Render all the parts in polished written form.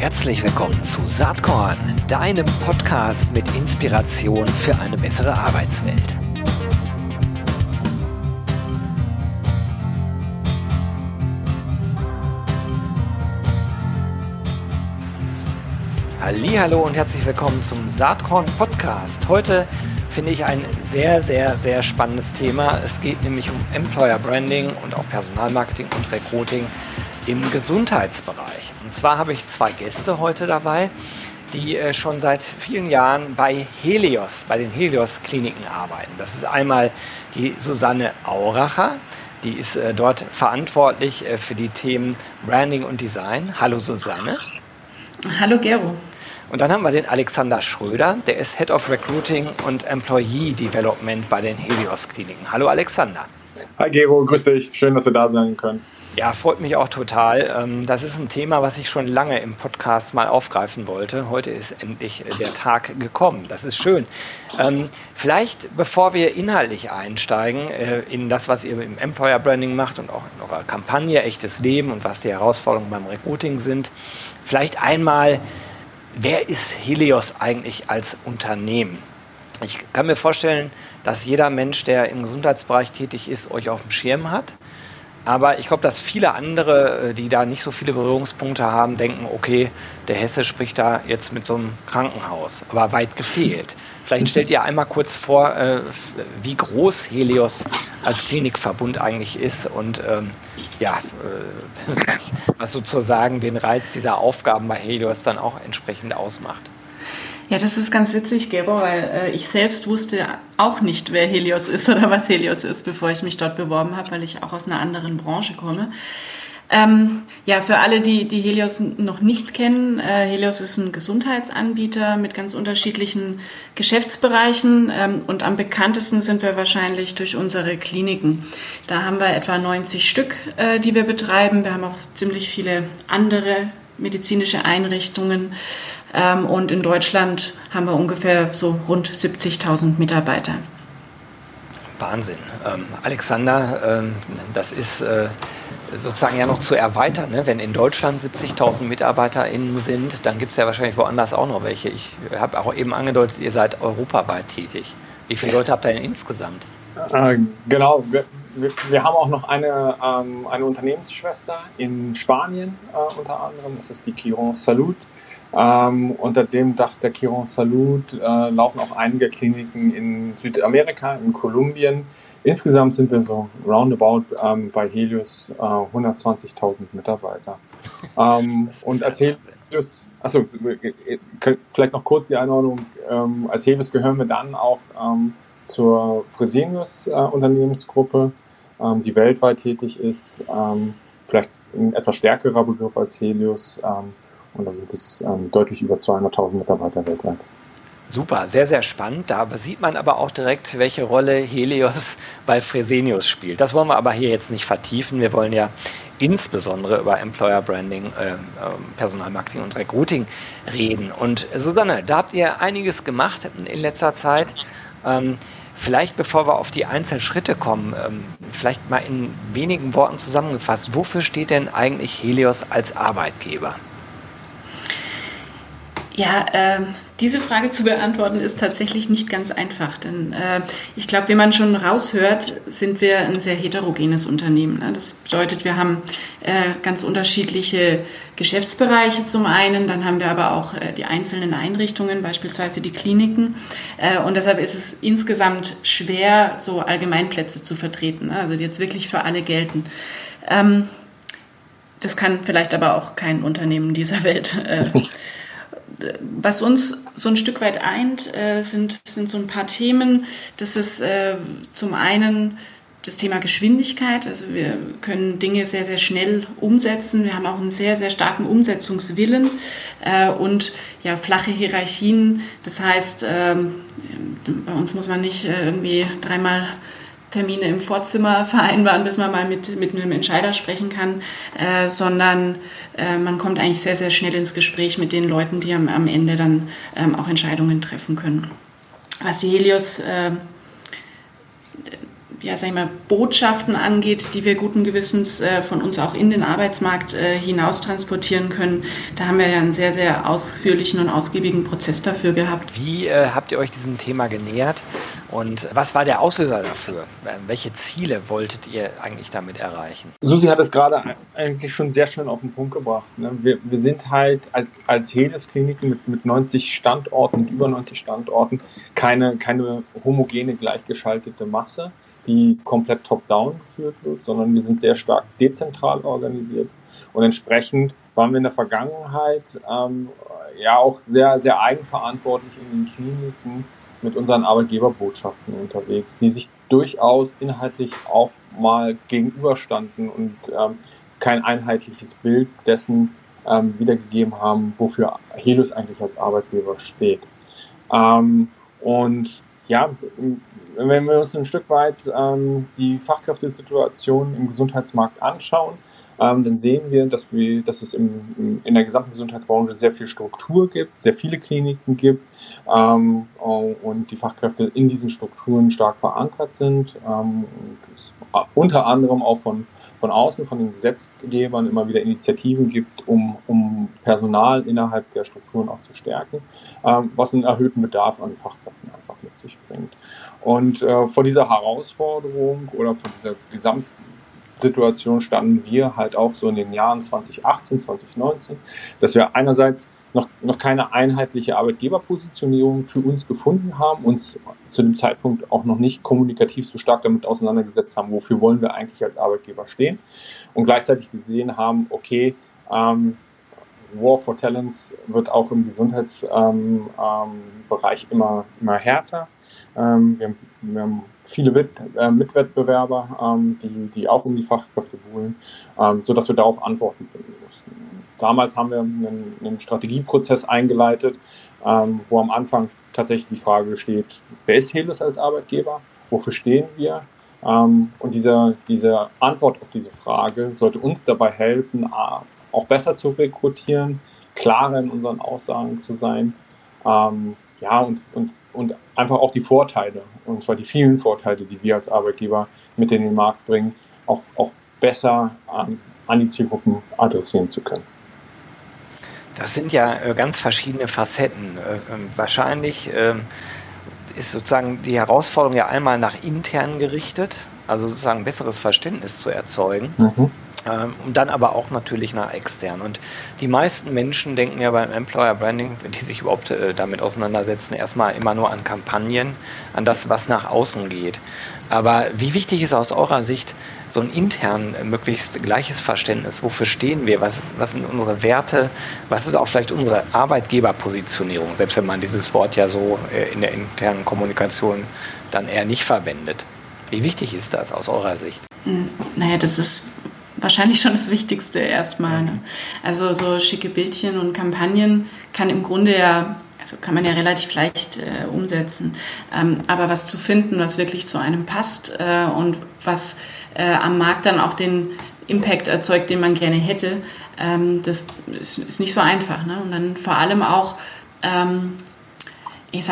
Herzlich willkommen zu SaatKorn, deinem Podcast mit Inspiration für eine bessere Arbeitswelt. Hallihallo und herzlich willkommen zum SaatKorn Podcast. Heute finde ich ein sehr, sehr, sehr spannendes Thema. Es geht nämlich um Employer Branding und auch Personalmarketing und Recruiting im Gesundheitsbereich. Und zwar habe ich zwei Gäste heute dabei, die schon seit vielen Jahren bei den Helios Kliniken arbeiten. Das ist einmal die Susanne Auracher, die ist dort verantwortlich für die Themen Branding und Design. Hallo Susanne. Hallo Gero. Und dann haben wir den Alexander Schröder, der ist Head of Recruiting und Employee Development bei den Helios Kliniken. Hallo Alexander. Hi Gero, grüß dich. Schön, dass wir da sein können. Ja, freut mich auch total. Das ist ein Thema, was ich schon lange im Podcast mal aufgreifen wollte. Heute ist endlich der Tag gekommen. Das ist schön. Vielleicht, bevor wir inhaltlich einsteigen in das, was ihr im Employer Branding macht und auch in eurer Kampagne Echtes Leben und was die Herausforderungen beim Recruiting sind, vielleicht einmal, wer ist Helios eigentlich als Unternehmen? Ich kann mir vorstellen, dass jeder Mensch, der im Gesundheitsbereich tätig ist, euch auf dem Schirm hat. Aber ich glaube, dass viele andere, die da nicht so viele Berührungspunkte haben, denken, okay, der Hesse spricht da jetzt mit so einem Krankenhaus, aber weit gefehlt. Vielleicht stellt ihr einmal kurz vor, wie groß Helios als Klinikverbund eigentlich ist und was sozusagen den Reiz dieser Aufgaben bei Helios dann auch entsprechend ausmacht. Ja, das ist ganz witzig, Gero, weil ich selbst wusste auch nicht, wer Helios ist oder was Helios ist, bevor ich mich dort beworben habe, weil ich auch aus einer anderen Branche komme. Für alle, die Helios noch nicht kennen, Helios ist ein Gesundheitsanbieter mit ganz unterschiedlichen Geschäftsbereichen und am bekanntesten sind wir wahrscheinlich durch unsere Kliniken. Da haben wir etwa 90 Stück, die wir betreiben. Wir haben auch ziemlich viele andere medizinische Einrichtungen. Und in Deutschland haben wir ungefähr so rund 70.000 Mitarbeiter. Wahnsinn. Alexander, das ist sozusagen ja noch zu erweitern. Ne? Wenn in Deutschland 70.000 MitarbeiterInnen sind, dann gibt es ja wahrscheinlich woanders auch noch welche. Ich habe auch eben angedeutet, ihr seid europaweit tätig. Wie viele Leute habt ihr denn insgesamt? Genau, wir haben auch noch eine Unternehmensschwester in Spanien unter anderem. Das ist die Quirón Salud. Unter dem Dach der Quirón Salud laufen auch einige Kliniken in Südamerika, in Kolumbien. Insgesamt sind wir so roundabout bei Helios 120.000 Mitarbeiter. Und als Helios, achso, vielleicht noch kurz die Einordnung, als Helios gehören wir dann auch zur Fresenius Unternehmensgruppe, die weltweit tätig ist, vielleicht ein etwas stärkerer Begriff als Helios, und da sind es deutlich über 200.000 Mitarbeiter weltweit. Super, sehr, sehr spannend. Da sieht man aber auch direkt, welche Rolle Helios bei Fresenius spielt. Das wollen wir aber hier jetzt nicht vertiefen. Wir wollen ja insbesondere über Employer Branding, Personalmarketing und Recruiting reden. Und Susanne, da habt ihr einiges gemacht in letzter Zeit. Vielleicht, bevor wir auf die einzelnen Schritte kommen, vielleicht mal in wenigen Worten zusammengefasst. Wofür steht denn eigentlich Helios als Arbeitgeber? Ja, diese Frage zu beantworten ist tatsächlich nicht ganz einfach, denn ich glaube, wie man schon raushört, sind wir ein sehr heterogenes Unternehmen. Ne? Das bedeutet, wir haben ganz unterschiedliche Geschäftsbereiche zum einen, dann haben wir aber auch die einzelnen Einrichtungen, beispielsweise die Kliniken, und deshalb ist es insgesamt schwer, so Allgemeinplätze zu vertreten, ne? Also die jetzt wirklich für alle gelten. Das kann vielleicht aber auch kein Unternehmen dieser Welt. Was uns so ein Stück weit eint, sind so ein paar Themen. Das ist zum einen das Thema Geschwindigkeit. Also wir können Dinge sehr, sehr schnell umsetzen. Wir haben auch einen sehr, sehr starken Umsetzungswillen und ja, flache Hierarchien. Das heißt, bei uns muss man nicht irgendwie dreimal Termine im Vorzimmer vereinbaren, bis man mal mit einem Entscheider sprechen kann, sondern man kommt eigentlich sehr, sehr schnell ins Gespräch mit den Leuten, die am Ende dann auch Entscheidungen treffen können. Was die Helios ja, sag ich mal, Botschaften angeht, die wir guten Gewissens von uns auch in den Arbeitsmarkt hinaus transportieren können. Da haben wir ja einen sehr, sehr ausführlichen und ausgiebigen Prozess dafür gehabt. Wie habt ihr euch diesem Thema genähert und was war der Auslöser dafür? Welche Ziele wolltet ihr eigentlich damit erreichen? Susi hat es gerade eigentlich schon sehr schnell auf den Punkt gebracht, ne? Wir sind halt als Helios Kliniken mit 90 Standorten, über 90 Standorten, keine homogene, gleichgeschaltete Masse, die komplett top-down geführt wird, sondern wir sind sehr stark dezentral organisiert. Und entsprechend waren wir in der Vergangenheit auch sehr, sehr eigenverantwortlich in den Kliniken mit unseren Arbeitgeberbotschaften unterwegs, die sich durchaus inhaltlich auch mal gegenüberstanden und kein einheitliches Bild dessen wiedergegeben haben, wofür Helios eigentlich als Arbeitgeber steht. Wenn wir uns ein Stück weit die Fachkräftesituation im Gesundheitsmarkt anschauen, dann sehen wir, dass es in der gesamten Gesundheitsbranche sehr viel Struktur gibt, sehr viele Kliniken gibt und die Fachkräfte in diesen Strukturen stark verankert sind, unter anderem auch von außen, von den Gesetzgebern immer wieder Initiativen gibt, um Personal innerhalb der Strukturen auch zu stärken, was einen erhöhten Bedarf an Fachkräften einfach mit sich bringt. Und vor dieser Herausforderung oder vor dieser Gesamtsituation standen wir halt auch so in den Jahren 2018, 2019, dass wir einerseits noch keine einheitliche Arbeitgeberpositionierung für uns gefunden haben, uns zu dem Zeitpunkt auch noch nicht kommunikativ so stark damit auseinandergesetzt haben, wofür wollen wir eigentlich als Arbeitgeber stehen, und gleichzeitig gesehen haben, okay, War for Talents wird auch im Gesundheitsbereich immer härter. Wir haben viele Mitwettbewerber, die auch um die Fachkräfte buhlen, sodass wir darauf Antworten finden mussten. Damals haben wir einen Strategieprozess eingeleitet, wo am Anfang tatsächlich die Frage steht, wer ist Helios als Arbeitgeber, wofür stehen wir? Und diese Antwort auf diese Frage sollte uns dabei helfen, auch besser zu rekrutieren, klarer in unseren Aussagen zu sein, und einfach auch die Vorteile, und zwar die vielen Vorteile, die wir als Arbeitgeber mit in den Markt bringen, auch besser an die Zielgruppen adressieren zu können. Das sind ja ganz verschiedene Facetten. Wahrscheinlich ist sozusagen die Herausforderung ja einmal nach intern gerichtet, also sozusagen besseres Verständnis zu erzeugen. Mhm. Und dann aber auch natürlich nach extern. Und die meisten Menschen denken ja beim Employer Branding, die sich überhaupt damit auseinandersetzen, erstmal immer nur an Kampagnen, an das, was nach außen geht. Aber wie wichtig ist aus eurer Sicht so ein intern möglichst gleiches Verständnis? Wofür stehen wir? Was sind unsere Werte? Was ist auch vielleicht unsere Arbeitgeberpositionierung? Selbst wenn man dieses Wort ja so in der internen Kommunikation dann eher nicht verwendet. Wie wichtig ist das aus eurer Sicht? Naja, das ist wahrscheinlich schon das Wichtigste erstmal, ne? Also so schicke Bildchen und Kampagnen kann man ja relativ leicht umsetzen. Aber was zu finden, was wirklich zu einem passt und was am Markt dann auch den Impact erzeugt, den man gerne hätte, das ist nicht so einfach, ne? Und dann vor allem auch, ich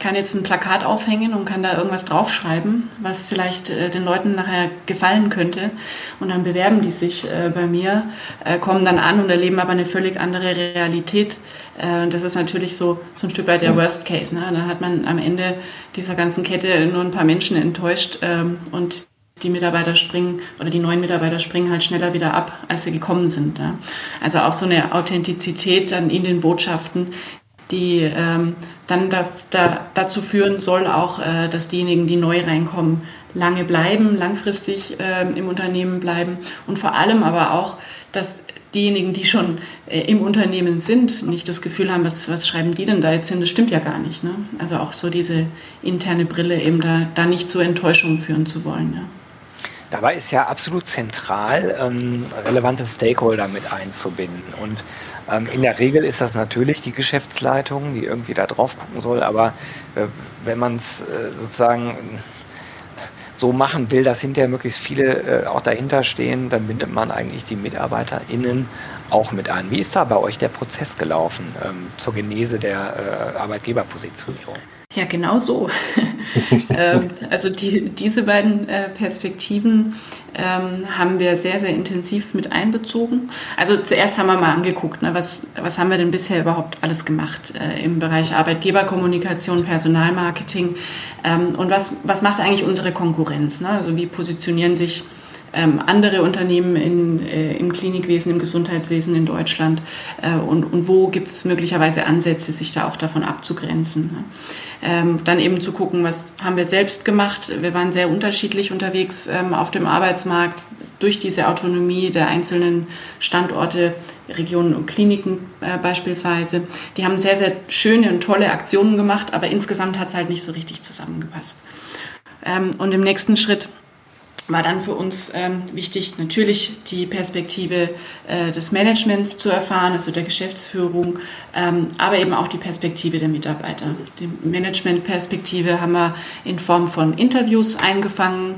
kann jetzt ein Plakat aufhängen und kann da irgendwas draufschreiben, was vielleicht den Leuten nachher gefallen könnte. Und dann bewerben die sich bei mir, kommen dann an und erleben aber eine völlig andere Realität. Das ist natürlich so ein Stück weit der Worst Case, ne? Da hat man am Ende dieser ganzen Kette nur ein paar Menschen enttäuscht und die Mitarbeiter die neuen Mitarbeiter springen halt schneller wieder ab, als sie gekommen sind, ne? Also auch so eine Authentizität dann in den Botschaften, die dann dazu führen soll auch, dass diejenigen, die neu reinkommen, langfristig im Unternehmen bleiben, und vor allem aber auch, dass diejenigen, die schon im Unternehmen sind, nicht das Gefühl haben, was schreiben die denn da jetzt hin, das stimmt ja gar nicht, ne? Also auch so diese interne Brille, eben da nicht zur Enttäuschung führen zu wollen, ne? Dabei ist ja absolut zentral, relevante Stakeholder mit einzubinden, und in der Regel ist das natürlich die Geschäftsleitung, die irgendwie da drauf gucken soll, aber wenn man es sozusagen so machen will, dass hinterher möglichst viele auch dahinter stehen, dann bindet man eigentlich die MitarbeiterInnen auch mit ein. Wie ist da bei euch der Prozess gelaufen zur Genese der Arbeitgeberpositionierung? Ja, genau so. Also diese beiden Perspektiven haben wir sehr, sehr intensiv mit einbezogen. Also zuerst haben wir mal angeguckt, ne, was haben wir denn bisher überhaupt alles gemacht im Bereich Arbeitgeberkommunikation, Personalmarketing und was macht eigentlich unsere Konkurrenz? Ne? Also wie positionieren sich andere Unternehmen im Klinikwesen, im Gesundheitswesen in Deutschland und wo gibt es möglicherweise Ansätze, sich da auch davon abzugrenzen. Ne? Dann eben zu gucken, was haben wir selbst gemacht. Wir waren sehr unterschiedlich unterwegs auf dem Arbeitsmarkt durch diese Autonomie der einzelnen Standorte, Regionen und Kliniken beispielsweise. Die haben sehr, sehr schöne und tolle Aktionen gemacht, aber insgesamt hat es halt nicht so richtig zusammengepasst. Und im nächsten Schritt war dann für uns wichtig, natürlich die Perspektive des Managements zu erfahren, also der Geschäftsführung, aber eben auch die Perspektive der Mitarbeiter. Die Managementperspektive haben wir in Form von Interviews eingefangen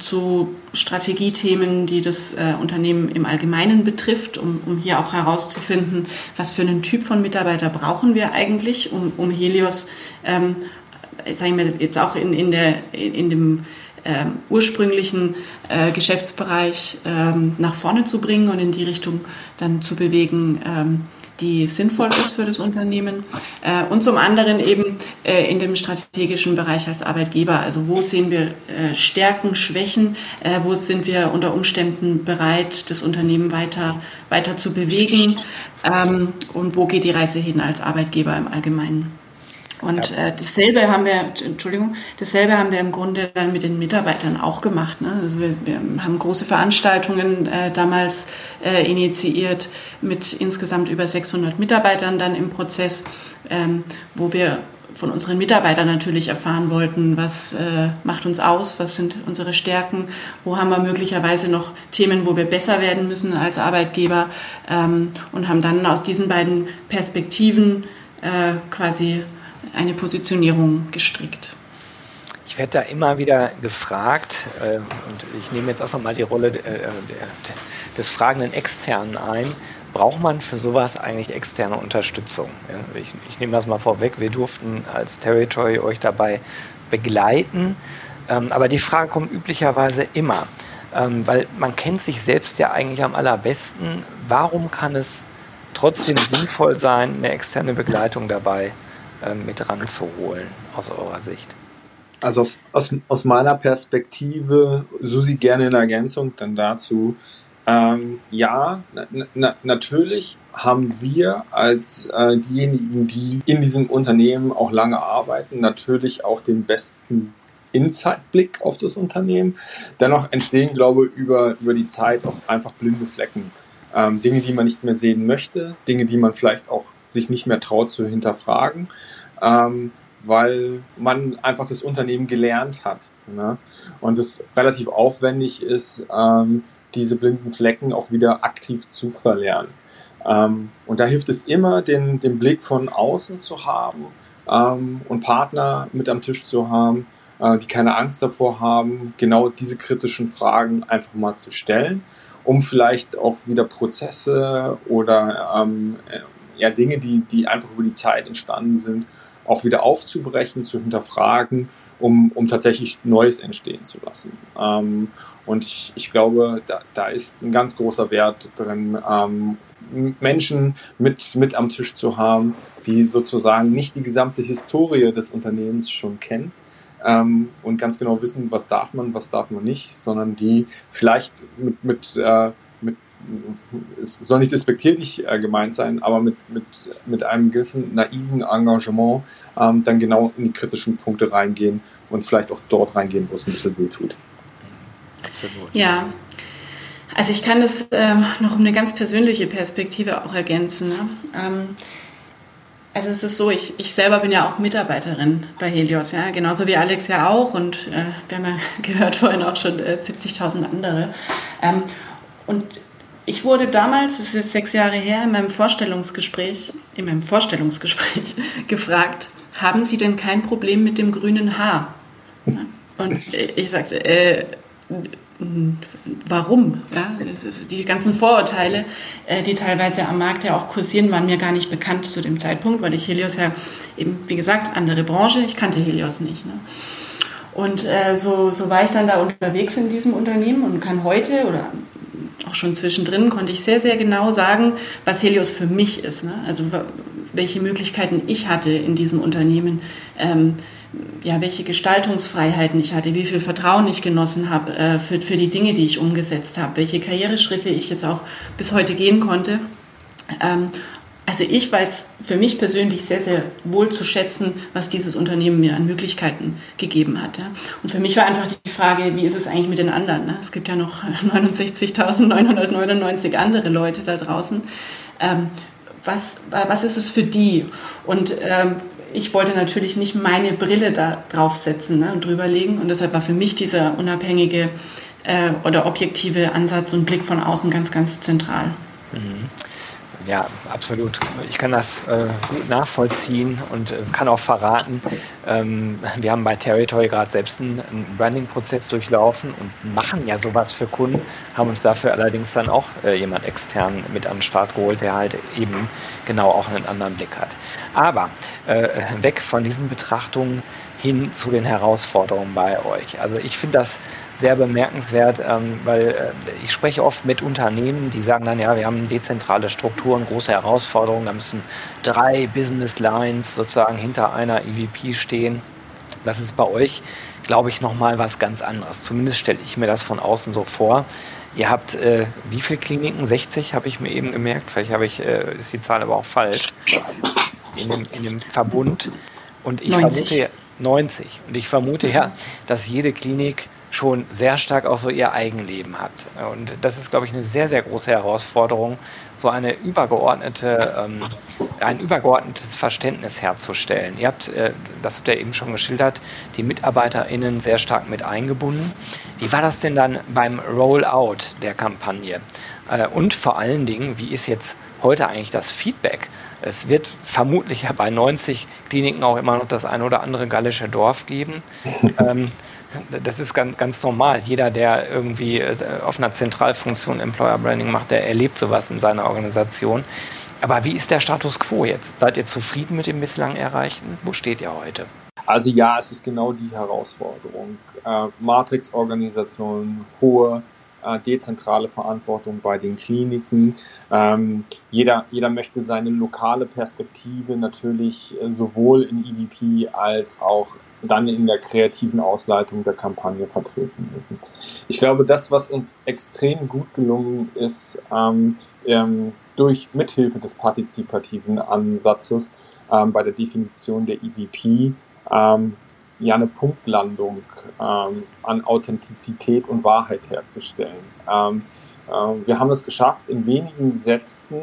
zu Strategiethemen, die das Unternehmen im Allgemeinen betrifft, um hier auch herauszufinden, was für einen Typ von Mitarbeiter brauchen wir eigentlich, um Helios, sagen wir jetzt auch in dem ursprünglichen Geschäftsbereich nach vorne zu bringen und in die Richtung dann zu bewegen, die sinnvoll ist für das Unternehmen. Und zum anderen eben in dem strategischen Bereich als Arbeitgeber. Also wo sehen wir Stärken, Schwächen, wo sind wir unter Umständen bereit, das Unternehmen weiter zu bewegen und wo geht die Reise hin als Arbeitgeber im Allgemeinen. Und dasselbe haben wir im Grunde dann mit den Mitarbeitern auch gemacht. Ne? Also wir haben große Veranstaltungen damals initiiert mit insgesamt über 600 Mitarbeitern dann im Prozess, wo wir von unseren Mitarbeitern natürlich erfahren wollten, was macht uns aus, was sind unsere Stärken, wo haben wir möglicherweise noch Themen, wo wir besser werden müssen als Arbeitgeber und haben dann aus diesen beiden Perspektiven quasi eine Positionierung gestrickt. Ich werde da immer wieder gefragt, und ich nehme jetzt einfach mal die Rolle des fragenden Externen ein, braucht man für sowas eigentlich externe Unterstützung? Ja, ich nehme das mal vorweg, wir durften als Territory euch dabei begleiten, aber die Frage kommt üblicherweise immer, weil man kennt sich selbst ja eigentlich am allerbesten. Warum kann es trotzdem sinnvoll sein, eine externe Begleitung dabei mit ranzuholen, aus eurer Sicht? Also aus meiner Perspektive, Susi, gerne in Ergänzung dann dazu. Natürlich haben wir als diejenigen, die in diesem Unternehmen auch lange arbeiten, natürlich auch den besten Insight-Blick auf das Unternehmen. Dennoch entstehen, glaube ich, über die Zeit auch einfach blinde Flecken. Dinge, die man nicht mehr sehen möchte, Dinge, die man vielleicht auch sich nicht mehr traut zu hinterfragen, weil man einfach das Unternehmen gelernt hat, ne? Und es relativ aufwendig ist, diese blinden Flecken auch wieder aktiv zu verlernen. Und da hilft es immer, den Blick von außen zu haben und Partner mit am Tisch zu haben, die keine Angst davor haben, genau diese kritischen Fragen einfach mal zu stellen, um vielleicht auch wieder Prozesse oder Dinge, die einfach über die Zeit entstanden sind, auch wieder aufzubrechen, zu hinterfragen, um tatsächlich Neues entstehen zu lassen. Und ich glaube, da ist ein ganz großer Wert drin, Menschen mit am Tisch zu haben, die sozusagen nicht die gesamte Historie des Unternehmens schon kennen und ganz genau wissen, was darf man nicht, sondern die vielleicht es soll nicht despektierlich gemeint sein, aber mit einem gewissen naiven Engagement dann genau in die kritischen Punkte reingehen und vielleicht auch dort reingehen, wo es ein bisschen weh tut. Absolut. Ja, also ich kann das noch um eine ganz persönliche Perspektive auch ergänzen. Ne? Also es ist so, ich selber bin ja auch Mitarbeiterin bei Helios, ja, genauso wie Alex ja auch und wir haben ja gehört vorhin auch schon 70.000 andere. Und ich wurde damals, das ist jetzt 6 Jahre her, in meinem Vorstellungsgespräch gefragt, haben Sie denn kein Problem mit dem grünen Haar? Und ich sagte, warum? Ja? Die ganzen Vorurteile, die teilweise am Markt ja auch kursieren, waren mir gar nicht bekannt zu dem Zeitpunkt, weil ich Helios ja eben, wie gesagt, andere Branche, ich kannte Helios nicht. Ne? Und so war ich dann da unterwegs in diesem Unternehmen und kann heute oder auch schon zwischendrin konnte ich sehr, sehr genau sagen, was Helios für mich ist. Ne? Also welche Möglichkeiten ich hatte in diesem Unternehmen, welche Gestaltungsfreiheiten ich hatte, wie viel Vertrauen ich genossen habe für die Dinge, die ich umgesetzt habe, welche Karriereschritte ich jetzt auch bis heute gehen konnte. Also ich weiß für mich persönlich sehr, sehr wohl zu schätzen, was dieses Unternehmen mir an Möglichkeiten gegeben hat. Ja. Und für mich war einfach die Frage, wie ist es eigentlich mit den anderen? Ne? Es gibt ja noch 69.999 andere Leute da draußen. Was ist es für die? Und ich wollte natürlich nicht meine Brille da draufsetzen, ne, und drüberlegen. Und deshalb war für mich dieser unabhängige oder objektive Ansatz und Blick von außen ganz, ganz zentral. Mhm. Ja, absolut. Ich kann das gut nachvollziehen und kann auch verraten, wir haben bei Territory gerade selbst einen Branding-Prozess durchlaufen und machen ja sowas für Kunden, haben uns dafür allerdings dann auch jemand extern mit an den Start geholt, der halt eben genau auch einen anderen Blick hat. Aber weg von diesen Betrachtungen hin zu den Herausforderungen bei euch. Also ich finde das sehr bemerkenswert, weil ich spreche oft mit Unternehmen, die sagen dann, ja, wir haben dezentrale Strukturen, große Herausforderungen, da müssen 3 Business Lines sozusagen hinter einer EVP stehen. Das ist bei euch, glaube ich, nochmal was ganz anderes. Zumindest stelle ich mir das von außen so vor. Ihr habt wie viele Kliniken? 60 habe ich mir eben gemerkt. Vielleicht ist die Zahl aber auch falsch. In dem Verbund. Und ich 90. Und ich vermute ja, dass jede Klinik schon sehr stark auch so ihr Eigenleben hat. Und das ist, glaube ich, eine sehr, sehr große Herausforderung, so eine übergeordnetes Verständnis herzustellen. Ihr habt, das habt ihr eben schon geschildert, die MitarbeiterInnen sehr stark mit eingebunden. Wie war das denn dann beim Rollout der Kampagne? Und vor allen Dingen, wie ist jetzt heute eigentlich das Feedback? Es wird vermutlich ja bei 90 Kliniken auch immer noch das ein oder andere gallische Dorf geben. Das ist ganz, ganz normal. Jeder, der irgendwie auf einer Zentralfunktion Employer Branding macht, der erlebt sowas in seiner Organisation. Aber wie ist der Status quo jetzt? Seid ihr zufrieden mit dem bislang Erreichten? Wo steht ihr heute? Also ja, es ist genau die Herausforderung. Matrix-Organisation, hohe dezentrale Verantwortung bei den Kliniken. Jeder möchte seine lokale Perspektive natürlich sowohl in EVP als auch dann in der kreativen Ausleitung der Kampagne vertreten müssen. Ich glaube, das, was uns extrem gut gelungen ist, durch Mithilfe des partizipativen Ansatzes bei der Definition der EVP, eine Punktlandung an Authentizität und Wahrheit herzustellen. Wir haben es geschafft, in wenigen Sätzen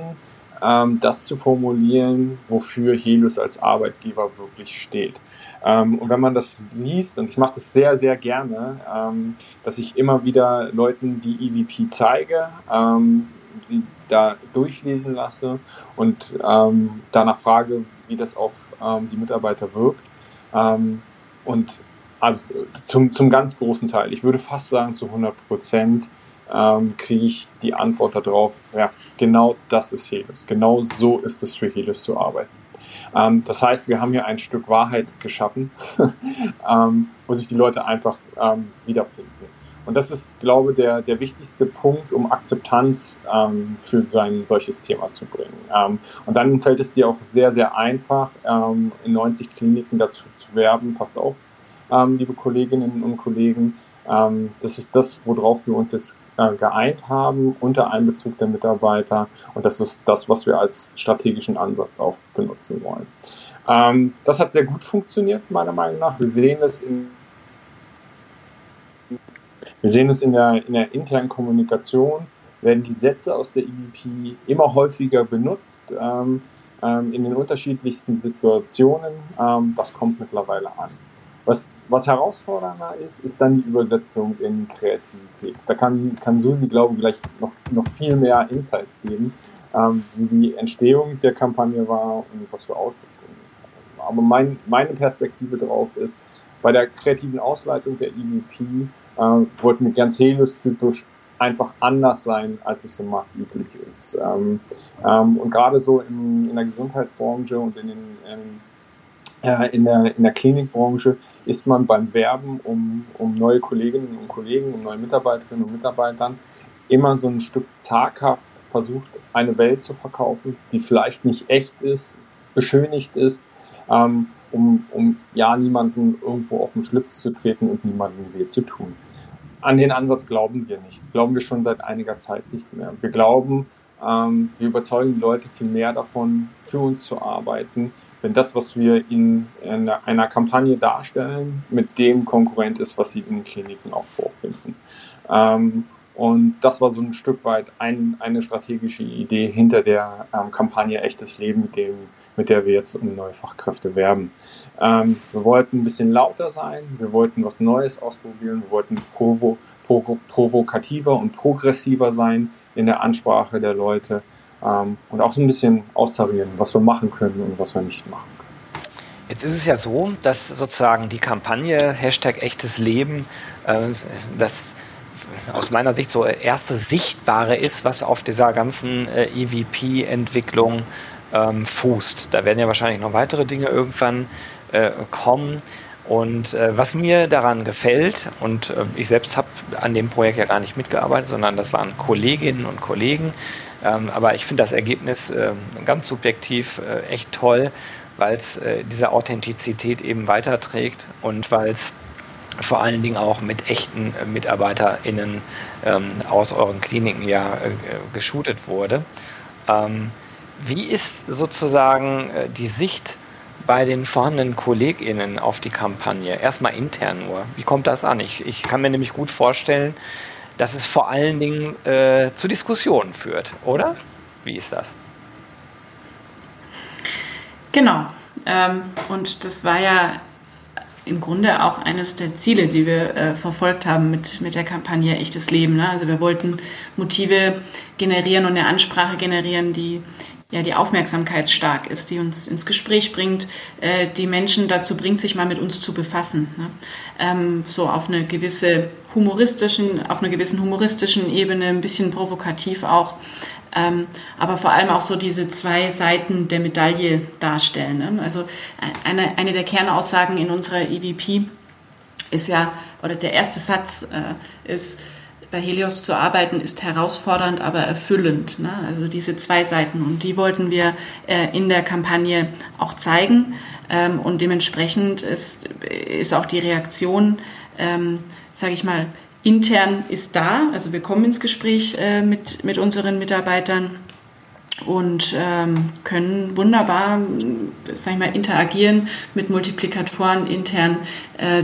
das zu formulieren, wofür Helios als Arbeitgeber wirklich steht. Und wenn man das liest, und ich mache das sehr, sehr gerne, dass ich immer wieder Leuten die EVP zeige, sie da durchlesen lasse und danach frage, wie das auf die Mitarbeiter wirkt. Und also zum ganz großen Teil, ich würde fast sagen zu 100%, kriege ich die Antwort darauf, ja, genau das ist Helios, genau so ist es für Helios zu arbeiten. Das heißt, wir haben hier ein Stück Wahrheit geschaffen, wo sich die Leute einfach wiederfinden. Und das ist, glaube ich, der wichtigste Punkt, um Akzeptanz für ein solches Thema zu bringen. Und dann fällt es dir auch sehr, sehr einfach, in 90 Kliniken dazu zu werben. Passt auf, liebe Kolleginnen und Kollegen. Das ist das, worauf wir uns jetzt geeint haben, unter Einbezug der Mitarbeiter. Und das ist das, was wir als strategischen Ansatz auch benutzen wollen. Das hat sehr gut funktioniert, meiner Meinung nach. Wir sehen es in der internen Kommunikation, werden die Sätze aus der EVP immer häufiger benutzt, in den unterschiedlichsten Situationen. Das kommt mittlerweile an. Was herausfordernder ist dann die Übersetzung in Kreativität. Da kann Susi, glaube ich, gleich noch viel mehr Insights geben, wie die Entstehung der Kampagne war und was für Auswirkungen es hat. Aber meine Perspektive darauf ist, bei der kreativen Ausleitung der EVP wollten wir ganz Helios-typisch einfach anders sein, als es im Markt üblich ist. Und gerade so in der Gesundheitsbranche und in der Klinikbranche ist man beim Werben um neue Kolleginnen und Kollegen, um neue Mitarbeiterinnen und Mitarbeitern immer so ein Stück zaghaft versucht, eine Welt zu verkaufen, die vielleicht nicht echt ist, beschönigt ist, um niemanden irgendwo auf den Schlips zu treten und niemandem weh zu tun. An den Ansatz glauben wir nicht. Glauben wir schon seit einiger Zeit nicht mehr. Wir glauben, wir überzeugen die Leute viel mehr davon, für uns zu arbeiten, wenn das, was wir in einer Kampagne darstellen, mit dem konkurrent ist, was sie in Kliniken auch vorfinden. Und das war so ein Stück weit eine strategische Idee hinter der Kampagne Echtes Leben, mit der wir jetzt um neue Fachkräfte werben. Wir wollten ein bisschen lauter sein, wir wollten was Neues ausprobieren, wir wollten provokativer und progressiver sein in der Ansprache der Leute und auch so ein bisschen austarieren, was wir machen können und was wir nicht machen können. Jetzt ist es ja so, dass sozusagen die Kampagne #Echtes Leben, das aus meiner Sicht so erste Sichtbare ist, was auf dieser ganzen EVP-Entwicklung fußt. Da werden ja wahrscheinlich noch weitere Dinge irgendwann kommen. Und was mir daran gefällt, und ich selbst habe an dem Projekt ja gar nicht mitgearbeitet, sondern das waren Kolleginnen und Kollegen, aber ich finde das Ergebnis ganz subjektiv echt toll, weil es diese Authentizität eben weiterträgt und weil es vor allen Dingen auch mit echten MitarbeiterInnen aus euren Kliniken ja geshootet wurde. Wie ist sozusagen die Sicht bei den vorhandenen KollegInnen auf die Kampagne? Erstmal intern nur. Wie kommt das an? Ich kann mir nämlich gut vorstellen, dass es vor allen Dingen zu Diskussionen führt, oder? Wie ist das? Genau. Und das war ja im Grunde auch eines der Ziele, die wir verfolgt haben mit der Kampagne Echtes Leben. Ne? Also wir wollten Motive generieren und eine Ansprache generieren, die aufmerksamkeitsstark ist, die uns ins Gespräch bringt, die Menschen dazu bringt, sich mal mit uns zu befassen. Ne? So auf einer gewissen humoristischen Ebene, ein bisschen provokativ auch, aber vor allem auch so diese zwei Seiten der Medaille darstellen. Ne? Also eine der Kernaussagen in unserer EVP ist ja, oder der erste Satz ist, bei Helios zu arbeiten ist herausfordernd, aber erfüllend. Ne? Also diese zwei Seiten, und die wollten wir in der Kampagne auch zeigen. Und dementsprechend ist auch die Reaktion, sage ich mal, intern ist da. Also wir kommen ins Gespräch mit unseren Mitarbeitern und können wunderbar, sag ich mal, interagieren mit Multiplikatoren intern,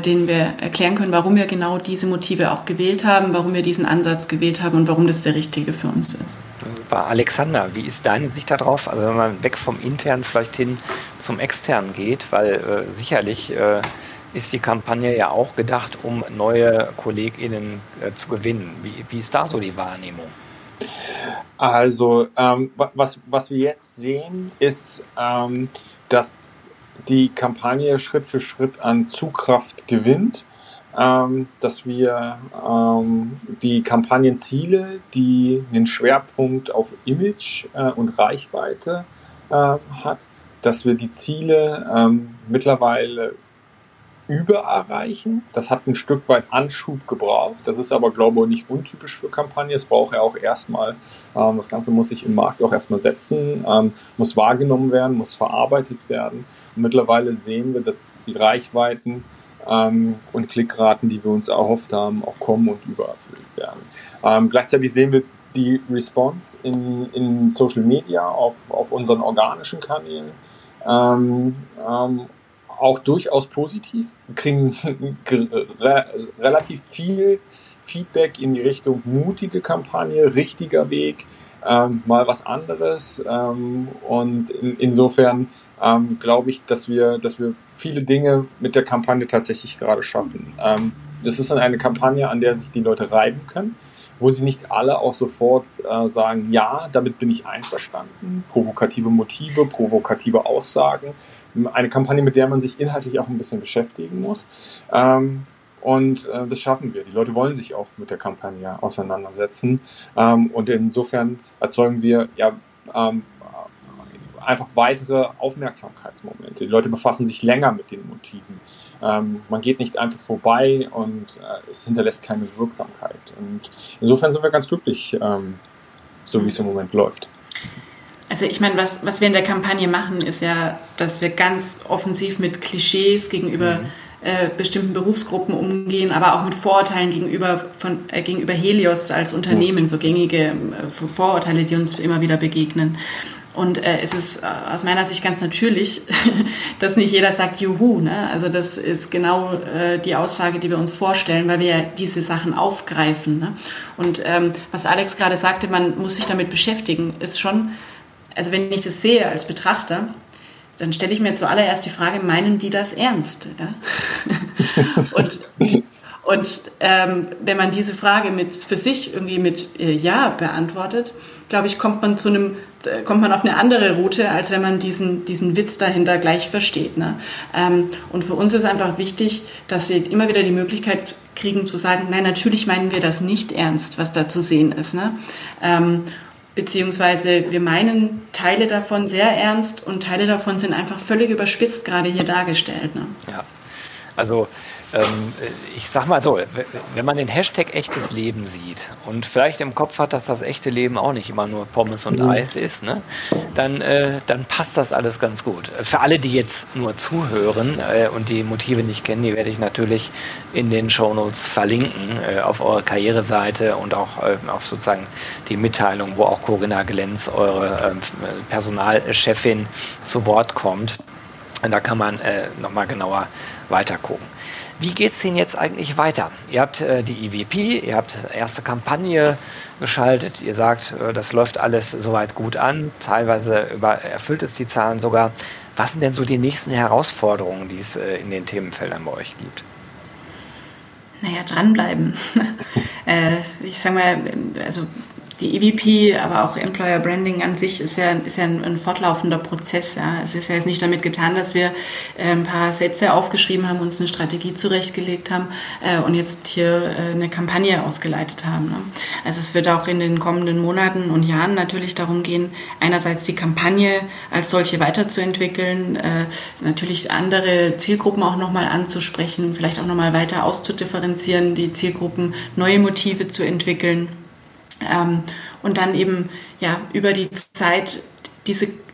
denen wir erklären können, warum wir genau diese Motive auch gewählt haben, warum wir diesen Ansatz gewählt haben und warum das der richtige für uns ist. Super. Alexander, wie ist deine Sicht darauf? Also wenn man weg vom Internen vielleicht hin zum Externen geht, weil sicherlich ist die Kampagne ja auch gedacht, um neue KollegInnen zu gewinnen. Wie ist da so die Wahrnehmung? Also was wir jetzt sehen, ist, dass die Kampagne Schritt für Schritt an Zugkraft gewinnt, dass wir die Kampagnenziele, die einen Schwerpunkt auf Image und Reichweite hat, dass wir die Ziele mittlerweile übererreichen. Das hat ein Stück weit Anschub gebraucht. Das ist aber, glaube ich, nicht untypisch für Kampagne. Es braucht ja auch erstmal, das Ganze muss sich im Markt auch erstmal setzen, muss wahrgenommen werden, muss verarbeitet werden. Und mittlerweile sehen wir, dass die Reichweiten und Klickraten, die wir uns erhofft haben, auch kommen und übererfüllt werden. Gleichzeitig sehen wir die Response in Social Media auf unseren organischen Kanälen auch durchaus positiv. Wir kriegen relativ viel Feedback in die Richtung mutige Kampagne, richtiger Weg, mal was anderes. Und insofern glaube ich, dass wir viele Dinge mit der Kampagne tatsächlich gerade schaffen. Das ist dann eine Kampagne, an der sich die Leute reiben können, wo sie nicht alle auch sofort sagen, ja, damit bin ich einverstanden. Provokative Motive, provokative Aussagen. Eine Kampagne, mit der man sich inhaltlich auch ein bisschen beschäftigen muss. Und das schaffen wir. Die Leute wollen sich auch mit der Kampagne auseinandersetzen. Und insofern erzeugen wir ja einfach weitere Aufmerksamkeitsmomente. Die Leute befassen sich länger mit den Motiven. Man geht nicht einfach vorbei und es hinterlässt keine Wirksamkeit. Und insofern sind wir ganz glücklich, so wie es im Moment läuft. Also ich meine, was wir in der Kampagne machen, ist ja, dass wir ganz offensiv mit Klischees gegenüber bestimmten Berufsgruppen umgehen, aber auch mit Vorurteilen gegenüber Helios als Unternehmen, so gängige Vorurteile, die uns immer wieder begegnen. Und es ist aus meiner Sicht ganz natürlich, dass nicht jeder sagt Juhu, ne? Also das ist genau die Aussage, die wir uns vorstellen, weil wir ja diese Sachen aufgreifen, ne? Und was Alex gerade sagte, man muss sich damit beschäftigen, ist schon, also wenn ich das sehe als Betrachter, dann stelle ich mir zuallererst die Frage, meinen die das ernst? Ja? Und wenn man diese Frage für sich Ja beantwortet, glaube ich, kommt man auf eine andere Route, als wenn man diesen Witz dahinter gleich versteht, ne? Und für uns ist einfach wichtig, dass wir immer wieder die Möglichkeit kriegen zu sagen, nein, natürlich meinen wir das nicht ernst, was da zu sehen ist, ne? Beziehungsweise wir meinen Teile davon sehr ernst und Teile davon sind einfach völlig überspitzt gerade hier dargestellt, ne? Ja, also ich sag mal so, wenn man den Hashtag echtes Leben sieht und vielleicht im Kopf hat, dass das echte Leben auch nicht immer nur Pommes und Eis ist, ne, dann passt das alles ganz gut. Für alle, die jetzt nur zuhören und die Motive nicht kennen, die werde ich natürlich in den Shownotes verlinken, auf eurer Karriereseite und auch auf sozusagen die Mitteilung, wo auch Corinna Glenz, eure Personalchefin, zu Wort kommt. Und da kann man nochmal genauer weitergucken. Wie geht es denn jetzt eigentlich weiter? Ihr habt die EVP, ihr habt erste Kampagne geschaltet, ihr sagt, das läuft alles soweit gut an, teilweise erfüllt es die Zahlen sogar. Was sind denn so die nächsten Herausforderungen, die es in den Themenfeldern bei euch gibt? Naja, dranbleiben. Ich sag mal, also die EVP, aber auch Employer Branding an sich ist ja ein fortlaufender Prozess. Ja. Es ist ja jetzt nicht damit getan, dass wir ein paar Sätze aufgeschrieben haben, uns eine Strategie zurechtgelegt haben und jetzt hier eine Kampagne ausgeleitet haben, ne. Also es wird auch in den kommenden Monaten und Jahren natürlich darum gehen, einerseits die Kampagne als solche weiterzuentwickeln, natürlich andere Zielgruppen auch nochmal anzusprechen, vielleicht auch nochmal weiter auszudifferenzieren, die Zielgruppen, neue Motive zu entwickeln. Und dann eben ja über die Zeit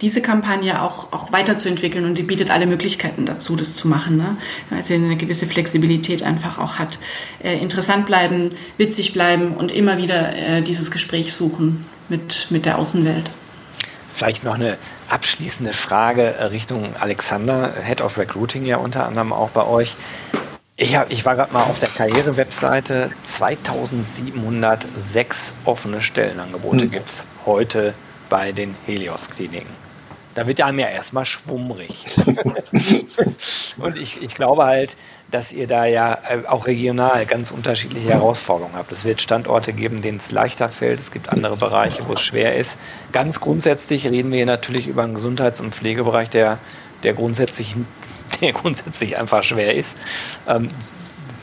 diese Kampagne auch weiterzuentwickeln und die bietet alle Möglichkeiten dazu, das zu machen, ne? Weil sie eine gewisse Flexibilität einfach auch hat. Interessant bleiben, witzig bleiben und immer wieder dieses Gespräch suchen mit der Außenwelt. Vielleicht noch eine abschließende Frage Richtung Alexander, Head of Recruiting ja unter anderem auch bei euch. Ich war gerade mal auf der Karriere-Webseite, 2706 offene Stellenangebote gibt es heute bei den Helios Kliniken. Da wird einem ja erstmal schwummrig. Und ich glaube halt, dass ihr da ja auch regional ganz unterschiedliche Herausforderungen habt. Es wird Standorte geben, denen es leichter fällt. Es gibt andere Bereiche, wo es schwer ist. Ganz grundsätzlich reden wir hier natürlich über einen Gesundheits- und Pflegebereich, der grundsätzlich einfach schwer ist.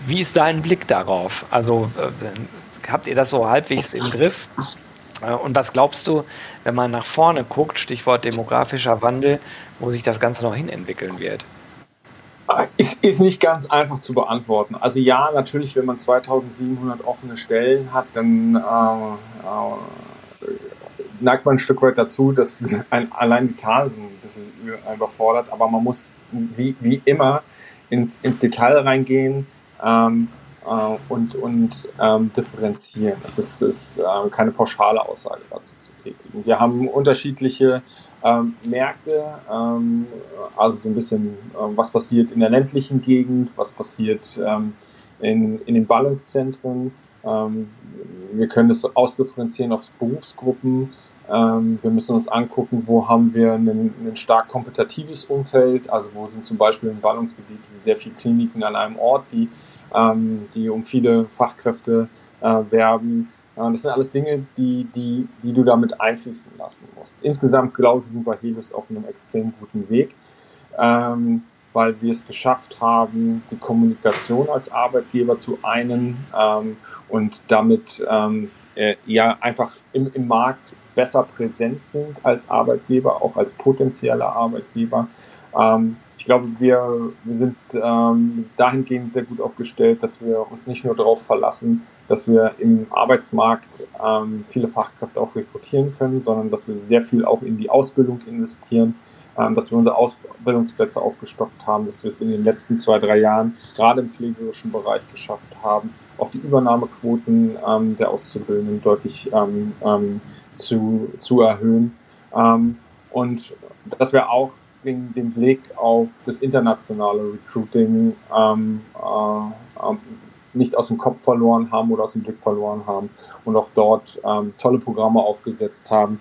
Wie ist dein Blick darauf? Also habt ihr das so halbwegs im Griff? Und was glaubst du, wenn man nach vorne guckt, Stichwort demografischer Wandel, wo sich das Ganze noch hin entwickeln wird? Es ist nicht ganz einfach zu beantworten. Also ja, natürlich, wenn man 2700 offene Stellen hat, dann neigt man ein Stück weit dazu, dass allein die Zahl so ein bisschen überfordert, aber man muss wie immer ins Detail reingehen und differenzieren. Es ist keine pauschale Aussage dazu zu tätigen. Wir haben unterschiedliche Märkte, also so ein bisschen, was passiert in der ländlichen Gegend, was passiert in den Ballungszentren. Wir können es ausdifferenzieren auf Berufsgruppen. Wir müssen uns angucken, wo haben wir ein stark kompetitives Umfeld, also wo sind zum Beispiel im Ballungsgebiet sehr viele Kliniken an einem Ort, die um viele Fachkräfte werben. Das sind alles Dinge, die du damit einfließen lassen musst. Insgesamt, glaube ich, sind wir Helios auf einem extrem guten Weg. weil wir es geschafft haben, die Kommunikation als Arbeitgeber zu einen und damit ja einfach im Markt besser präsent sind als Arbeitgeber, auch als potenzieller Arbeitgeber. Ich glaube, wir sind dahingehend sehr gut aufgestellt, dass wir uns nicht nur darauf verlassen, dass wir im Arbeitsmarkt viele Fachkräfte auch rekrutieren können, sondern dass wir sehr viel auch in die Ausbildung investieren, dass wir unsere Ausbildungsplätze aufgestockt haben, dass wir es in den letzten 2-3 Jahren gerade im pflegerischen Bereich geschafft haben, auch die Übernahmequoten der Auszubildenden deutlich zu erhöhen und dass wir auch den Blick auf das internationale Recruiting nicht aus dem Kopf verloren haben oder aus dem Blick verloren haben und auch dort tolle Programme aufgesetzt haben,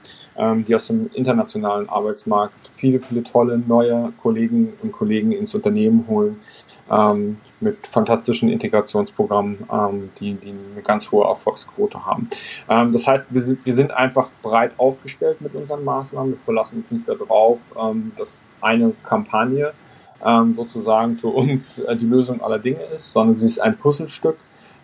die aus dem internationalen Arbeitsmarkt viele tolle neue Kolleginnen und Kollegen ins Unternehmen holen, mit fantastischen Integrationsprogrammen, die eine ganz hohe Erfolgsquote haben. Das heißt, wir sind einfach breit aufgestellt mit unseren Maßnahmen. Wir verlassen uns nicht darauf, dass eine Kampagne sozusagen für uns die Lösung aller Dinge ist, sondern sie ist ein Puzzlestück.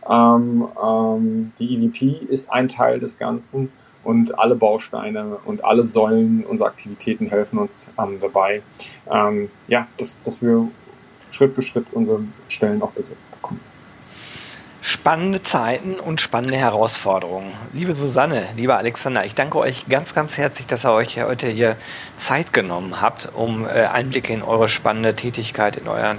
Die EDP ist ein Teil des Ganzen und alle Bausteine und alle Säulen unserer Aktivitäten helfen uns dabei, ja, dass wir Schritt für Schritt unsere Stellen auch besetzt bekommen. Spannende Zeiten und spannende Herausforderungen. Liebe Susanne, lieber Alexander, ich danke euch ganz, ganz herzlich, dass ihr euch heute hier Zeit genommen habt, um Einblicke in eure spannende Tätigkeit, in euer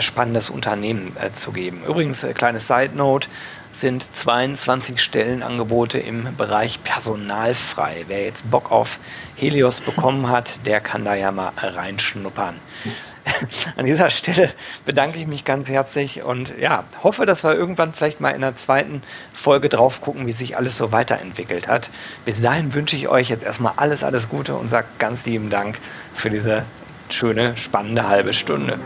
spannendes Unternehmen zu geben. Übrigens, kleine Side-Note, sind 22 Stellenangebote im Bereich Personal frei. Wer jetzt Bock auf Helios bekommen hat, der kann da ja mal reinschnuppern. An dieser Stelle bedanke ich mich ganz herzlich und ja, hoffe, dass wir irgendwann vielleicht mal in der zweiten Folge drauf gucken, wie sich alles so weiterentwickelt hat. Bis dahin wünsche ich euch jetzt erstmal alles Gute und sage ganz lieben Dank für diese schöne, spannende halbe Stunde.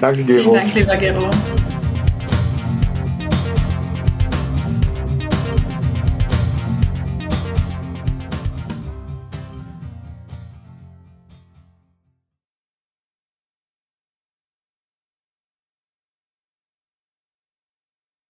Danke, Gero. Vielen Dank, lieber Gero.